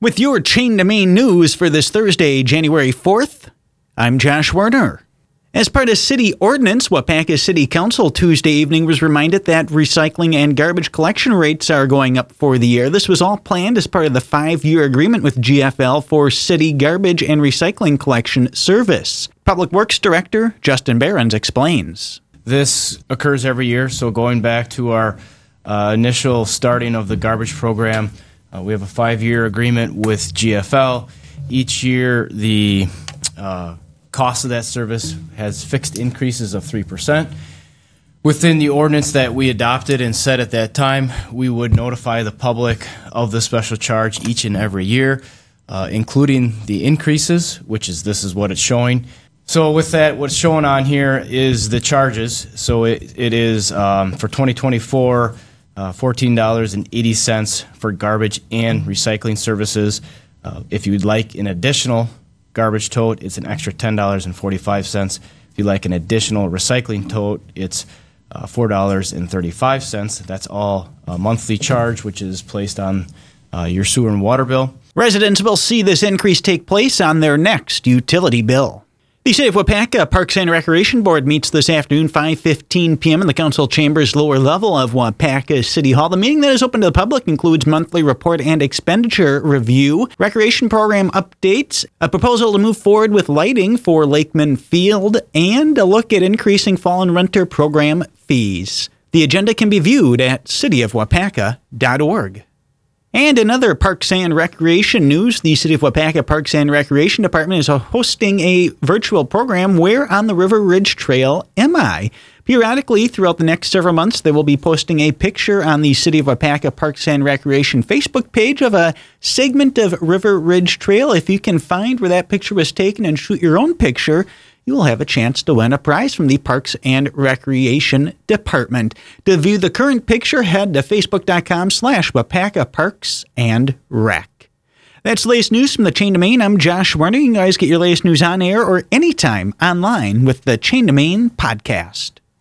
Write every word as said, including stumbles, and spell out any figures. With your Chain to Main news for this Thursday, January fourth, I'm Josh Werner. As part of city ordinance, Wapaka City Council Tuesday evening was reminded that recycling and garbage collection rates are going up for the year. This was all planned as part of the five-year agreement with G F L for city garbage and recycling collection service. Public Works Director Justin Behrens explains. This occurs every year, so going back to our uh, initial starting of the garbage program, Uh, we have a five-year agreement with G F L. Each year, the uh, cost of that service has fixed increases of three percent. Within the ordinance that we adopted and set at that time, we would notify the public of the special charge each and every year, uh, including the increases, which is this is what it's showing. So with that, what's shown on here is the charges. So it, it is um, for twenty twenty-four, Uh, fourteen dollars and eighty cents for garbage and recycling services. Uh, if you'd like an additional garbage tote, it's an extra ten dollars and forty-five cents. If you like an additional recycling tote, it's uh, four dollars and thirty-five cents. That's all a monthly charge, which is placed on uh, your sewer and water bill. Residents will see this increase take place on their next utility bill. The City of Wapaka Parks and Recreation Board meets this afternoon, five fifteen p.m. in the council chambers lower level of Wapaka City Hall. The meeting that is open to the public includes monthly report and expenditure review, recreation program updates, a proposal to move forward with lighting for Lakeman Field, and a look at increasing fall and renter program fees. The agenda can be viewed at city of wapaka dot org. And in other Parks and Recreation news, the City of Wapaka Parks and Recreation Department is hosting a virtual program, Where on the River Ridge Trail Am I? Periodically, throughout the next several months, they will be posting a picture on the City of Wapaka Parks and Recreation Facebook page of a segment of River Ridge Trail. If you can find where that picture was taken and shoot your own picture, you will have a chance to win a prize from the Parks and Recreation Department. To view the current picture, head to facebook.com slash Wapaka Parks and Rec. That's the latest news from the Chain to Main. I'm Josh Werner. You guys get your latest news on air or anytime online with the Chain to Main podcast.